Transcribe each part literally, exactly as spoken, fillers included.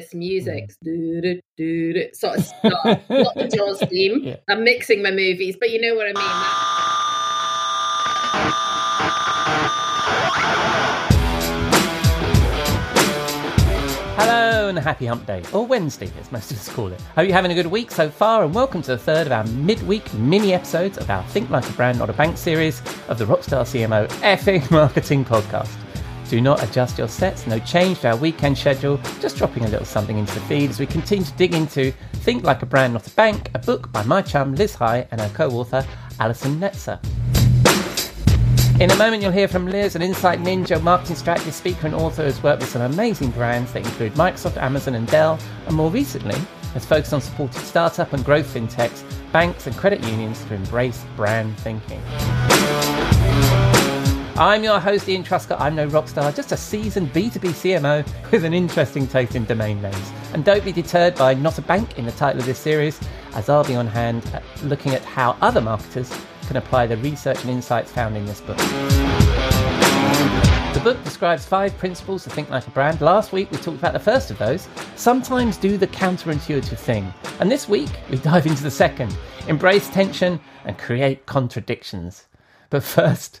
this music, mm. sort of stuff, not the Jaws theme. Yeah. I'm mixing my movies, but you know what I mean. Hello and happy hump day, or Wednesday as most of us call it. Hope you're having a good week so far and welcome to the third of our midweek mini episodes of our Think Like a Brand, Not a Bank series of the Rockstar C M O effing Marketing Podcast. Do not adjust your sets, no change to our weekend schedule, just dropping a little something into the feed as we continue to dig into Think Like a Brand, Not a Bank, a book by my chum Liz High and our co-author Alison Netzer. In a moment, you'll hear from Liz, an insight ninja, marketing strategist, speaker and author who's worked with some amazing brands that include Microsoft, Amazon and Dell, and more recently has focused on supporting startup and growth fintechs, banks and credit unions to embrace brand thinking. I'm your host, Ian Truscott. I'm no rock star, just a seasoned B two B C M O with an interesting taste in domain names. And don't be deterred by Not a Bank in the title of this series, as I'll be on hand at looking at how other marketers can apply the research and insights found in this book. The book describes five principles to think like a brand. Last week we talked about the first of those, sometimes do the counterintuitive thing. And this week we dive into the second, embrace tension and create contradictions. But first,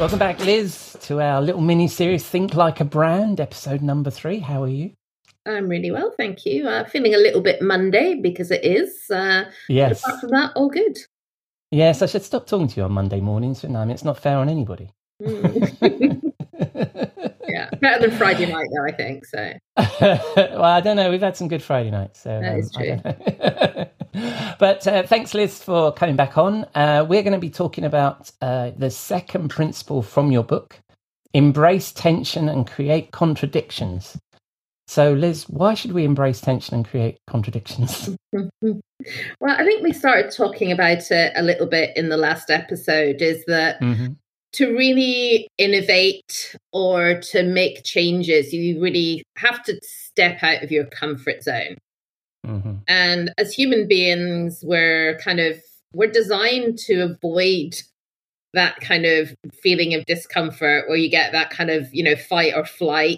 Welcome back, Liz, to our little mini-series, Think Like a Brand, episode number three. How are you? I'm really well, thank you. Uh, feeling a little bit Monday because it is. Uh, yes. But apart from that, all good. Yes, I should stop talking to you on Monday mornings, shouldn't I? I mean, it's not fair on anybody. Mm. Yeah, better than Friday night, though, I think. So. Well, I don't know. We've had some good Friday nights. So, that um, is true. But uh, thanks, Liz, for coming back on. Uh, we're going to be talking about uh, the second principle from your book, embrace tension and create contradictions. So, Liz, why should we embrace tension and create contradictions? Well, I think we started talking about it a little bit in the last episode, is that mm-hmm. to really innovate or to make changes, you really have to step out of your comfort zone. Mm-hmm. And as human beings, we're kind of, we're designed to avoid that kind of feeling of discomfort where you get that kind of, you know, fight or flight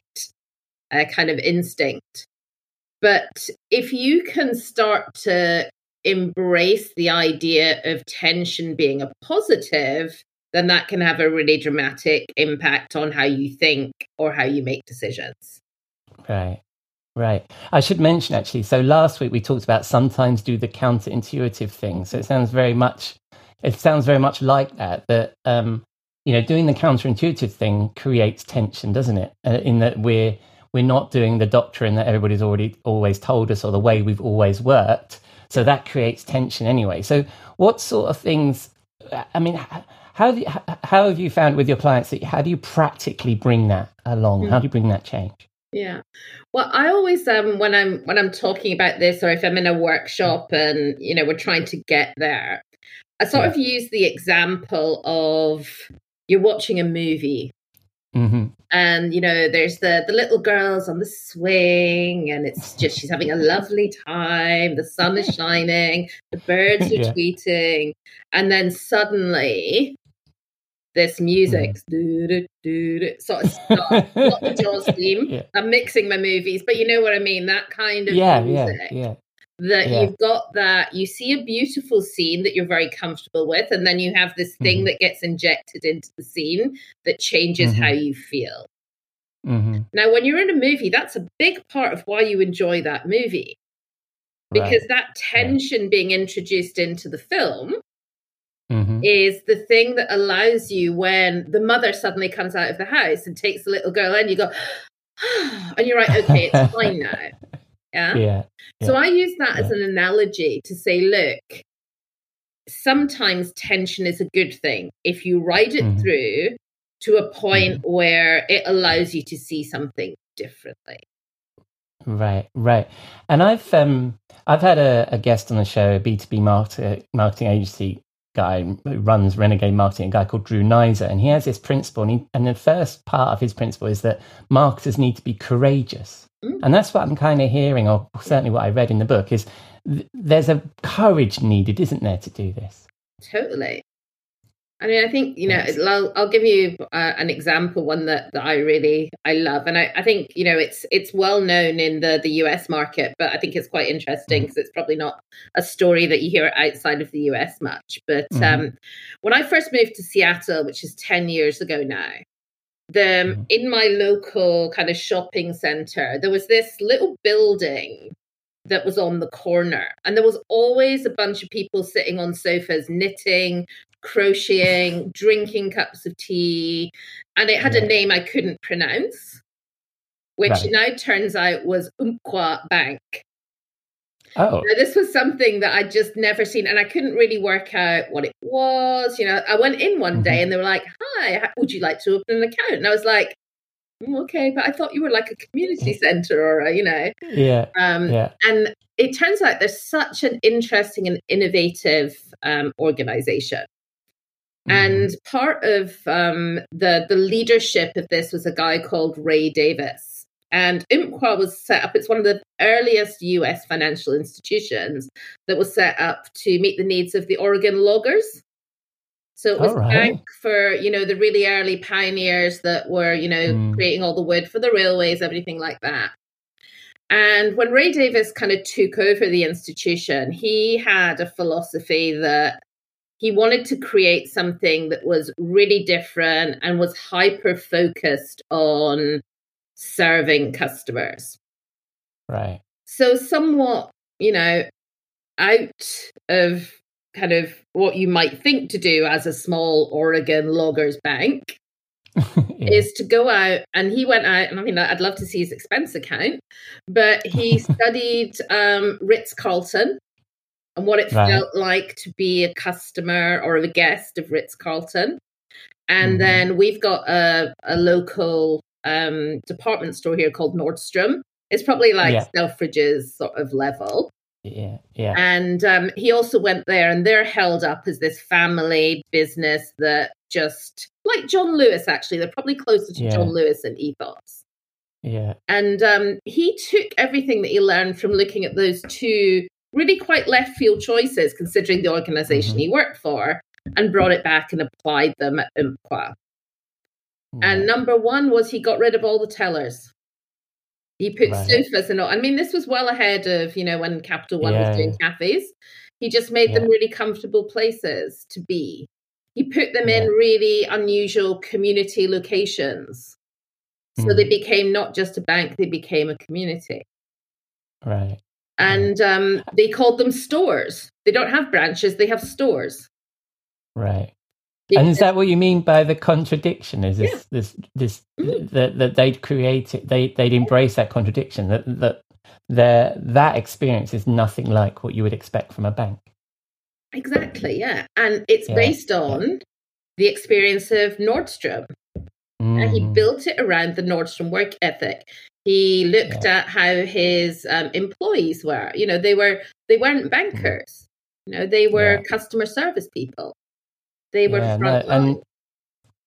uh, kind of instinct. But if you can start to embrace the idea of tension being a positive, then that can have a really dramatic impact on how you think or how you make decisions. Right, right. I should mention, actually, so last week we talked about sometimes do the counterintuitive thing. So it sounds very much, it sounds very much like that, that, um, you know, doing the counterintuitive thing creates tension, doesn't it? Uh, in that we're, We're not doing the doctrine that everybody's already always told us or the way we've always worked. So that creates tension anyway. So what sort of things, I mean, how do you, how have you found with your clients, that how do you practically bring that along? Mm-hmm. How do you bring that change? Yeah. Well, I always, um, when I'm, when I'm talking about this, or if I'm in a workshop and, you know, we're trying to get there, I sort yeah. of use the example of you're watching a movie. Mm-hmm. And, you know, there's the, the little girls on the swing and it's just, she's having a lovely time. The sun is shining, the birds are yeah. tweeting. And then suddenly this music mm. sort of starts, not the Jaws theme. Yeah. I'm mixing my movies, but you know what I mean? That kind of yeah, music yeah, yeah. that yeah. you've got that, you see a beautiful scene that you're very comfortable with, and then you have this thing mm-hmm. that gets injected into the scene that changes mm-hmm. how you feel. Mm-hmm. Now, when you're in a movie, that's a big part of why you enjoy that movie, because right. that tension right. being introduced into the film mm-hmm. is the thing that allows you when the mother suddenly comes out of the house and takes the little girl in, you go, oh, and you're like, okay, it's fine now. Yeah? Yeah, yeah. So I use that yeah. as an analogy to say, look, sometimes tension is a good thing. If you ride it mm-hmm. through to a point mm-hmm. where it allows you to see something differently. Right, right. And I've um, I've had a, a guest on the show, a B two B market, marketing agency guy who runs Renegade Marketing, a guy called Drew Neiser, and he has this principle. And, he, and the first part of his principle is that marketers need to be courageous. Mm. And that's what I'm kind of hearing, or certainly what I read in the book, is th- there's a courage needed, isn't there, to do this? Totally. I mean, I think, you know, yes. I'll, I'll give you uh, an example, one that, that I really, I love. And I, I think, you know, it's it's well known in the, the U S market, but I think it's quite interesting because mm. it's probably not a story that you hear outside of the U S much. But mm. um, when I first moved to Seattle, which is ten years ago now, the, mm. in my local kind of shopping center, there was this little building that was on the corner. And there was always a bunch of people sitting on sofas, knitting, crocheting, drinking cups of tea, and it had yeah. a name I couldn't pronounce, which right. now turns out was Umpqua Bank. Oh. Now, this was something that I'd just never seen, and I couldn't really work out what it was. You know, I went in one mm-hmm. day and they were like, hi, would you like to open an account? And I was like, mm, okay, but I thought you were like a community center or a, you know. Yeah. Um, yeah. And it turns out there's such an interesting and innovative um, organization. And part of um, the the leadership of this was a guy called Ray Davis. And Umpqua was set up, it's one of the earliest U S financial institutions that was set up to meet the needs of the Oregon loggers. So it was all right. a bank for, you know, the really early pioneers that were, you know, mm. creating all the wood for the railways, everything like that. And when Ray Davis kind of took over the institution, he had a philosophy that he wanted to create something that was really different and was hyper-focused on serving customers. Right. So somewhat, you know, out of kind of what you might think to do as a small Oregon loggers bank yeah. is to go out, and he went out, and I mean, I'd love to see his expense account, but he studied um, Ritz-Carlton. And what it right. felt like to be a customer or a guest of Ritz-Carlton. And mm-hmm. then we've got a, a local um, department store here called Nordstrom. It's probably like yeah. Selfridges sort of level. Yeah, yeah. And um, he also went there, and they're held up as this family business that just, like John Lewis, actually, they're probably closer to yeah. John Lewis and ethos. Yeah. And um, he took everything that he learned from looking at those two really quite left field choices, considering the organization mm-hmm. he worked for, and brought it back and applied them at Umpqua. Mm. And number one was he got rid of all the tellers. He put right. sofas and all. I mean, this was well ahead of, you know, when Capital One yeah. was doing cafes. He just made yeah. them really comfortable places to be. He put them yeah. in really unusual community locations. So mm. they became not just a bank, they became a community. Right. And um, they called them stores. They don't have branches, they have stores. Right. Because, and is that what you mean by the contradiction? Is this yeah. this this mm-hmm. that that they'd created they they'd embrace that contradiction, that that their that experience is nothing like what you would expect from a bank. Exactly, yeah. And it's yeah. based on yeah. the experience of Nordstrom. Mm. And he built it around the Nordstrom work ethic. He looked yeah. at how his um, employees were. You know, they were they weren't bankers. Mm. You know, they were yeah. customer service people. They were yeah, front no, line. And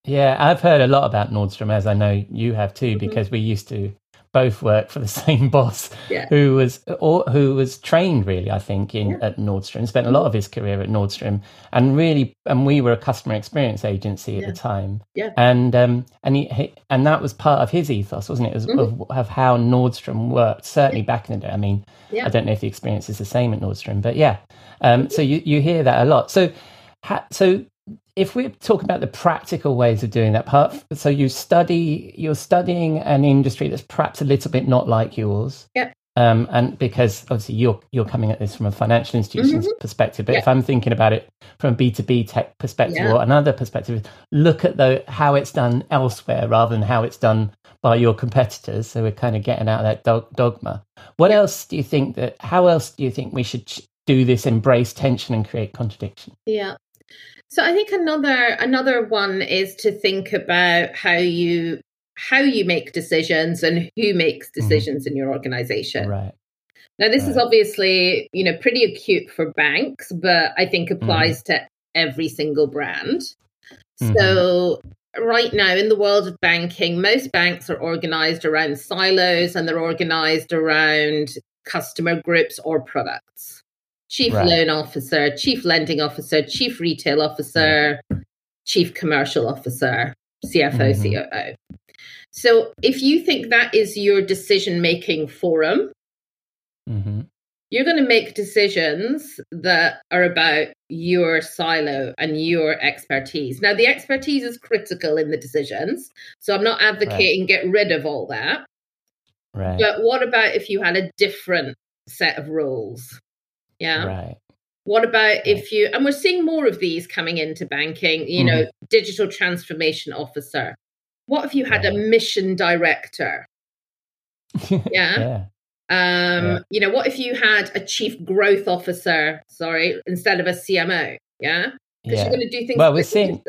yeah, I've heard a lot about Nordstrom, as I know you have too, mm-hmm. because we used to both work for the same boss, yeah. who was or, who was trained really, I think, in yeah. at Nordstrom. Spent a lot of his career at Nordstrom, and really, and we were a customer experience agency at yeah. the time. Yeah, and um, and he, he and that was part of his ethos, wasn't it? It was mm-hmm. of, of how Nordstrom worked, certainly yeah. back in the day. I mean, yeah. I don't know if the experience is the same at Nordstrom, but yeah. Um, mm-hmm. So you you hear that a lot. So ha- so. If we're talking about the practical ways of doing that part, so you study, you're studying an industry that's perhaps a little bit not like yours. Yep. Um, and because obviously you're you're coming at this from a financial institution's mm-hmm. perspective, but yeah. if I'm thinking about it from a B two B tech perspective yeah. or another perspective, look at the how it's done elsewhere rather than how it's done by your competitors. So we're kind of getting out of that dog, dogma. What yeah. else do you think that? How else do you think we should do this? Embrace tension and create contradiction. Yeah. So I think another another one is to think about how you. how you make decisions and who makes decisions mm. in your organization. Right. Now, this right. is obviously, you know, pretty acute for banks, but I think applies mm. to every single brand. Mm. So right now in the world of banking, most banks are organized around silos and they're organized around customer groups or products. Chief right. loan officer, chief lending officer, chief retail officer, right. chief commercial officer, C F O, mm-hmm. C O O. So if you think that is your decision-making forum, mm-hmm. you're going to make decisions that are about your silo and your expertise. Now, the expertise is critical in the decisions, so I'm not advocating right. get rid of all that. Right. But what about if you had a different set of rules? Yeah. Right. What about if you, and we're seeing more of these coming into banking, you mm. know, digital transformation officer. What if you had yeah. a mission director? Yeah. yeah. Um, yeah. You know, what if you had a chief growth officer, sorry, instead of a C M O? Yeah. Because yeah. you're going to do things well, we're seeing,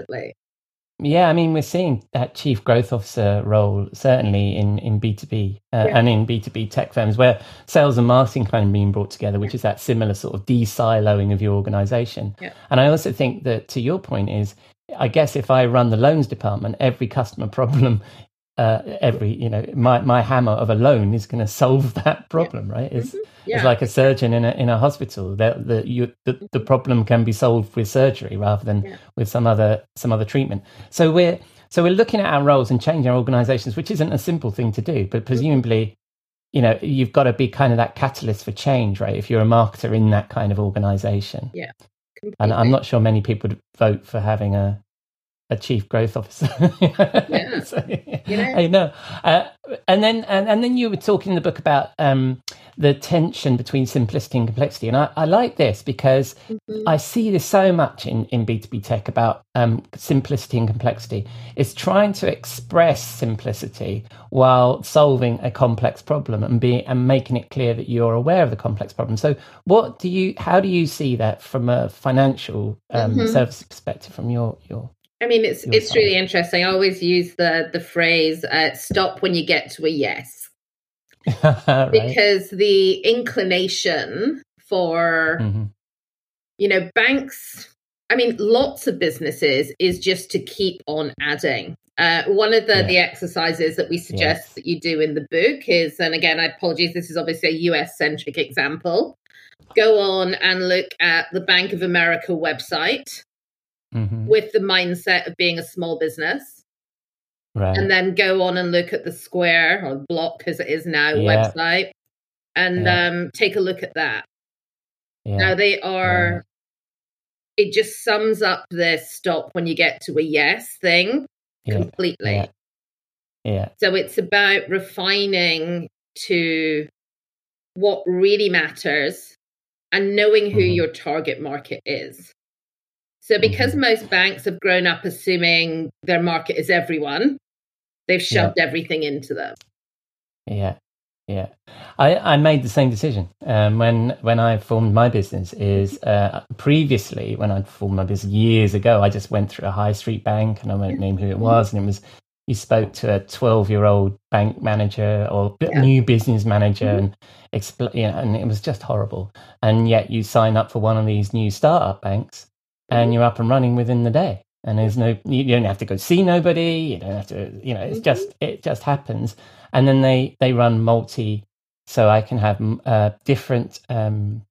yeah. I mean, we're seeing that chief growth officer role, certainly in, in B two B uh, yeah. and in B two B tech firms where sales and marketing kind of being brought together, which yeah. is that similar sort of de-siloing of your organization. Yeah. And I also think that to your point is, I guess if I run the loans department, every customer problem, uh, every, you know, my, my hammer of a loan is going to solve that problem, yeah. right? It's, mm-hmm. yeah. it's like a surgeon in a in a hospital. That the you the, the problem can be solved with surgery rather than yeah. with some other some other treatment. So we're so we're looking at our roles and changing our organizations, which isn't a simple thing to do, but presumably, you know, you've got to be kind of that catalyst for change, right? If you're a marketer in that kind of organization. Yeah. And I'm not sure many people would vote for having a a chief growth officer. yeah. So, yeah. I know. Uh, and then and, and then you were talking in the book about um, the tension between simplicity and complexity. And I, I like this because mm-hmm. I see this so much in, in B two B tech about um, simplicity and complexity. It's trying to express simplicity while solving a complex problem and be and making it clear that you're aware of the complex problem. So what do you how do you see that from a financial um, mm-hmm. service perspective from your your I mean, it's You're it's fine. Really interesting. I always use the the phrase uh, "stop when you get to a yes," right. because the inclination for mm-hmm. you know banks, I mean, lots of businesses is just to keep on adding. Uh, one of the yeah. the exercises that we suggest yes. that you do in the book is, and again, I apologize, this is obviously a U S centric example. Go on and look at the Bank of America website. Mm-hmm. with the mindset of being a small business. Right. And then go on and look at the Square or Block, as it is now, yeah. website, and yeah. um, take a look at that. Yeah. Now they are, yeah. it just sums up this stop when you get to a yes thing yeah. completely. Yeah. yeah. So it's about refining to what really matters and knowing who mm-hmm. your target market is. So because most banks have grown up assuming their market is everyone, they've shoved yeah. everything into them. Yeah, yeah. I, I made the same decision um, when when I formed my business is uh, previously when I formed my business years ago, I just went through a high street bank and I won't name who it was. And it was you spoke to a twelve-year-old bank manager or yeah. new business manager mm-hmm. and expl- you know, and it was just horrible. And yet you sign up for one of these new startup banks. And you're up and running within the day, and there's no, you don't have to go see nobody. You don't have to, you know, it's just, it just happens. And then they, they run multi, so I can have uh, different, um,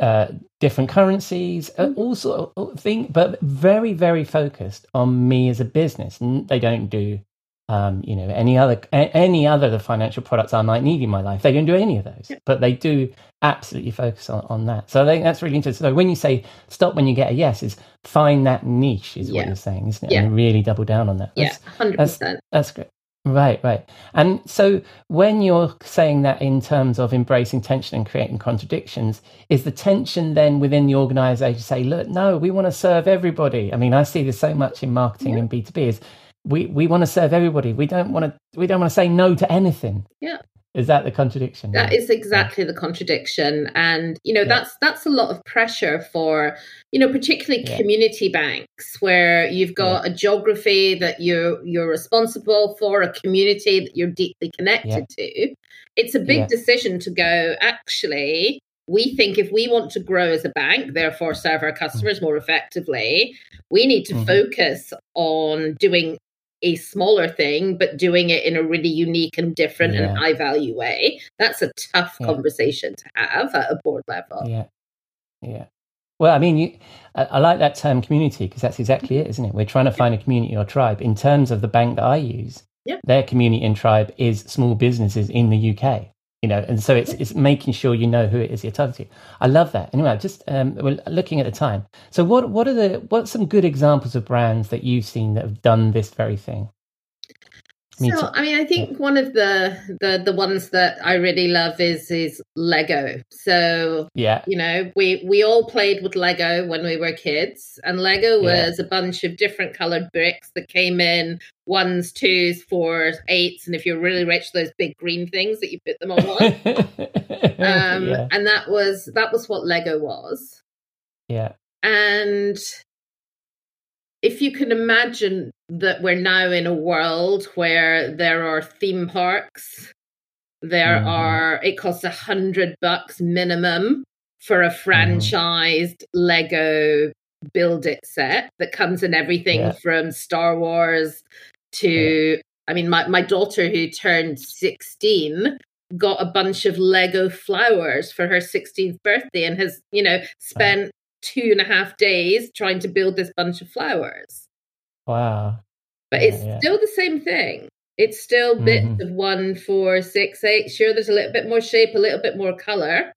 uh, different currencies, all sort of thing, but very, very focused on me as a business. They don't do, um, you know, any other, any other of the financial products I might need in my life. They don't do any of those, but they do absolutely focus on, on that. So I think that's really interesting. So when you say stop when you get a yes, is find that niche is yeah. what you're saying, isn't it? Yeah. And really double down on that. That's, yeah, one hundred percent. That's, that's great. Right, right. And so when you're saying that in terms of embracing tension and creating contradictions, is the tension then within the organization to say, look, no, we want to serve everybody. I mean, I see this so much in marketing yeah. and B two B is we, we want to serve everybody. We don't want to we don't want to say no to anything. Yeah. Is that the contradiction? That is exactly the contradiction. And, you know, yeah. that's that's a lot of pressure for, you know, particularly yeah. community banks where you've got yeah. a geography that you're, you're responsible for, a community that you're deeply connected yeah. to. It's a big yeah. decision to go, actually, we think if we want to grow as a bank, therefore serve our customers mm-hmm. more effectively, we need to mm-hmm. focus on doing a smaller thing, but doing it in a really unique and different yeah. and high value way. That's a tough yeah. conversation to have at a board level. Yeah. Yeah. Well, I mean, you, I, I like that term community because that's exactly it, isn't it? We're trying to find a community or tribe. In terms of the bank that I use, yeah. their community and tribe is small businesses in the U K, you know, and so it's, yeah. it's making sure you know who it is you're talking to. I love that. Anyway, just um, we're looking at the time. So what what are the what's some good examples of brands that you've seen that have done this very thing? So, Me I mean, I think yeah. one of the, the the ones that I really love is is Lego. So, yeah. you know, we, we all played with Lego when we were kids, and Lego yeah. was a bunch of different colored bricks that came in ones, twos, fours, eights, and if you're really rich, those big green things that you put them all on. um, yeah. And that was that was what Lego was. Yeah. And if you can imagine that we're now in a world where there are theme parks, there mm-hmm. are, it costs a hundred bucks minimum for a franchised mm-hmm. Lego build it set that comes in everything yeah. from Star Wars to, yeah. I mean, my, my daughter who turned sixteen got a bunch of Lego flowers for her sixteenth birthday and has, you know, spent wow. two and a half days trying to build this bunch of flowers. Wow. But it's yeah, yeah. still the same thing. It's still bits mm-hmm. of one, four, six, eight. Sure, there's a little bit more shape, a little bit more color.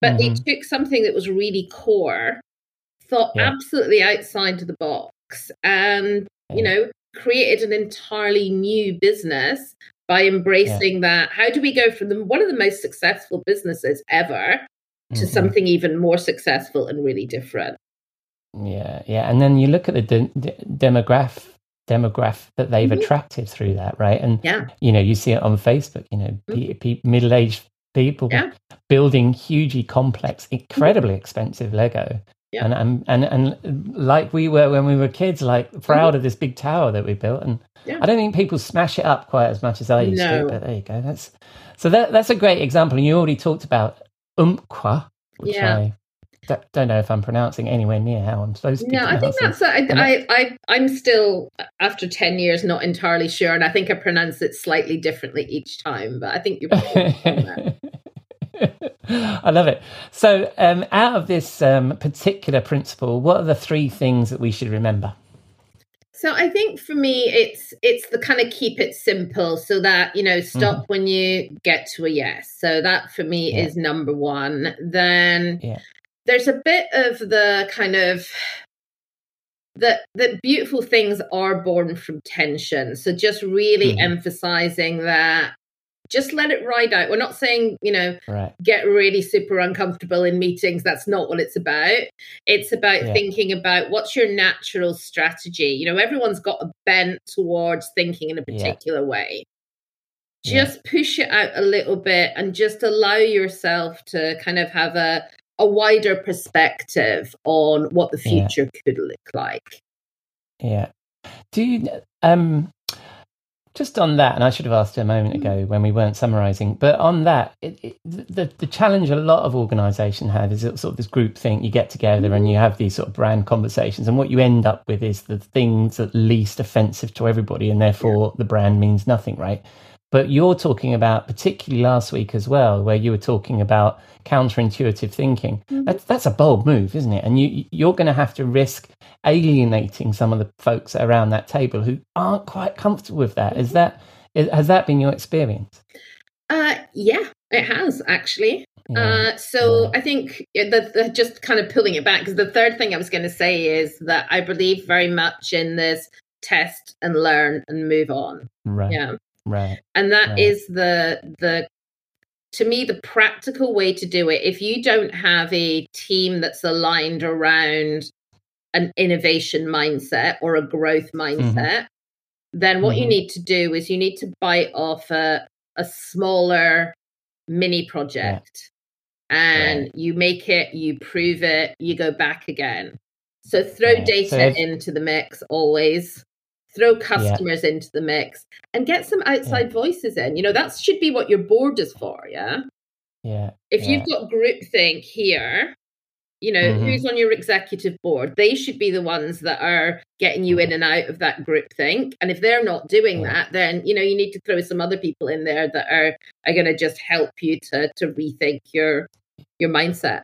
But mm-hmm. they took something that was really core, thought yeah. absolutely outside the box, and, yeah. you know, created an entirely new business by embracing yeah. that. How do we go from the, one of the most successful businesses ever to something even more successful and really different. Yeah, yeah. And then you look at the de- de- demograph demograph that they've mm-hmm. attracted through that, right? And, yeah. you know, you see it on Facebook, you know, mm-hmm. pe- pe- middle-aged people yeah. building hugely complex, incredibly mm-hmm. expensive Lego. Yeah. And, and and and like we were when we were kids, like proud mm-hmm. of this big tower that we built. And yeah. I don't think people smash it up quite as much as I used no. to, but there you go. That's So that that's a great example. And you already talked about Umpqua, which yeah. I d- don't know if I'm pronouncing anywhere near how I'm supposed to. No, I think that's. A, I, I, I, I'm still after ten years not entirely sure, and I think I pronounce it slightly differently each time. But I think you're probably on that. I love it. So, um, out of this um, particular principle, what are the three things that we should remember? So I think for me, it's it's the kind of keep it simple so that, you know, stop mm. when you get to a yes. So that for me yeah. is number one. Then yeah. there's a bit of the kind of that that beautiful things are born from tension. So just really mm. emphasizing that. Just let it ride out. We're not saying, you know, right. get really super uncomfortable in meetings. That's not what it's about. It's about yeah. thinking about what's your natural strategy. You know, everyone's got a bent towards thinking in a particular yeah. way. Just yeah. push it out a little bit and just allow yourself to kind of have a, a wider perspective on what the future yeah. could look like. Yeah. Do you... um? Just on that, and I should have asked a moment ago when we weren't summarising, but on that, it, it, the, the challenge a lot of organisations have is sort of this group thing. You get together mm-hmm. and you have these sort of brand conversations, and what you end up with is the things that least offensive to everybody, and therefore yeah. the brand means nothing, right? But you're talking about, particularly last week as well, where you were talking about counterintuitive thinking. Mm-hmm. That's, that's a bold move, isn't it? And you, you're going to have to risk alienating some of the folks around that table who aren't quite comfortable with that. Is that is, has that been your experience? Uh, yeah, it has, actually. Yeah. Uh, so yeah. I think the, the, just kind of pulling it back, because the third thing I was going to say is that I believe very much in this test and learn and move on. Right. Yeah. Right. And that right. is the the to me the practical way to do it. If you don't have a team that's aligned around an innovation mindset or a growth mindset, mm-hmm. then what mm-hmm. you need to do is you need to bite off a a smaller mini project. Yeah. And right. you make it, you prove it, you go back again. So throw right. data so if- into the mix always. Throw customers yeah. into the mix and get some outside yeah. voices in. You know, that should be what your board is for, yeah? Yeah. If yeah. you've got groupthink here, you know, mm-hmm. who's on your executive board? They should be the ones that are getting you in and out of that groupthink. And if they're not doing yeah. that, then, you know, you need to throw some other people in there that are, are going to just help you to to rethink your your mindset.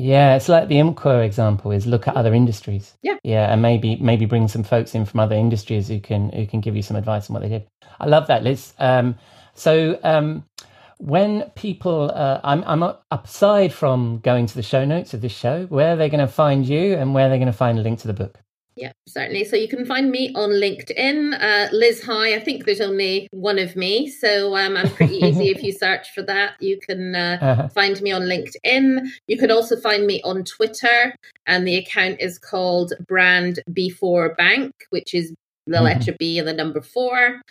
Yeah, it's like the Umpqua example is look at other industries. Yeah. Yeah, and maybe maybe bring some folks in from other industries who can who can give you some advice on what they did. I love that, Liz. Um, so um, when people, uh, I'm, I'm aside from going to the show notes of this show, where are they going to find you and where are they going to find a link to the book? Yeah, certainly. So you can find me on LinkedIn, uh, Liz High. I think there's only one of me, so um, I'm pretty easy if you search for that. You can uh, uh-huh. find me on LinkedIn. You can also find me on Twitter, and the account is called Brand Before Bank, which is the mm-hmm. letter B and the number four.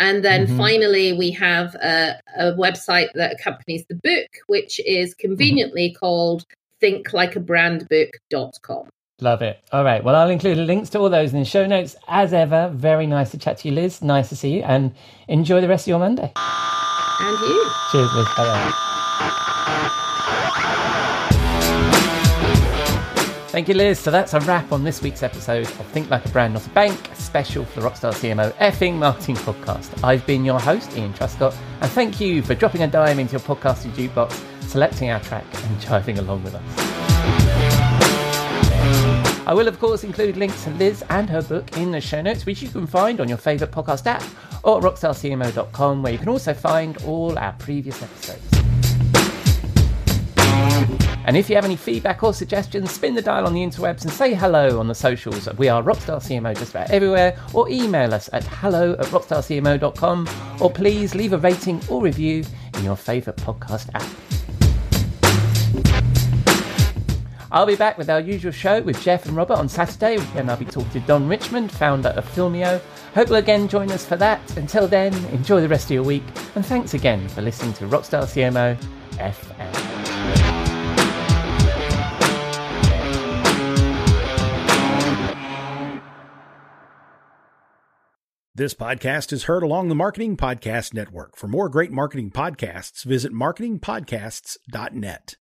And then mm-hmm. finally, we have a, a website that accompanies the book, which is conveniently mm-hmm. called think like a brand book dot com. Love it. All right. Well, I'll include links to all those in the show notes. As ever, very nice to chat to you, Liz. Nice to see you. And enjoy the rest of your Monday. And you. Cheers, Liz. Bye-bye. Thank you, Liz. So that's a wrap on this week's episode of Think Like a Brand, Not a Bank, a special for the Rockstar C M O effing marketing podcast. I've been your host, Ian Truscott, and thank you for dropping a dime into your podcasting jukebox, selecting our track and chiving along with us. I will, of course, include links to Liz and her book in the show notes, which you can find on your favourite podcast app or at rockstar c m o dot com, where you can also find all our previous episodes. And if you have any feedback or suggestions, spin the dial on the interwebs and say hello on the socials. We are Rockstar C M O just about everywhere, or email us at hello at rockstar c m o dot com, or please leave a rating or review in your favourite podcast app. I'll be back with our usual show with Jeff and Robert on Saturday, and I'll be talking to Don Richmond, founder of Filmio. Hope you'll again join us for that. Until then, enjoy the rest of your week, and thanks again for listening to Rockstar C M O F M. This podcast is heard along the Marketing Podcast Network. For more great marketing podcasts, visit marketing podcasts dot net.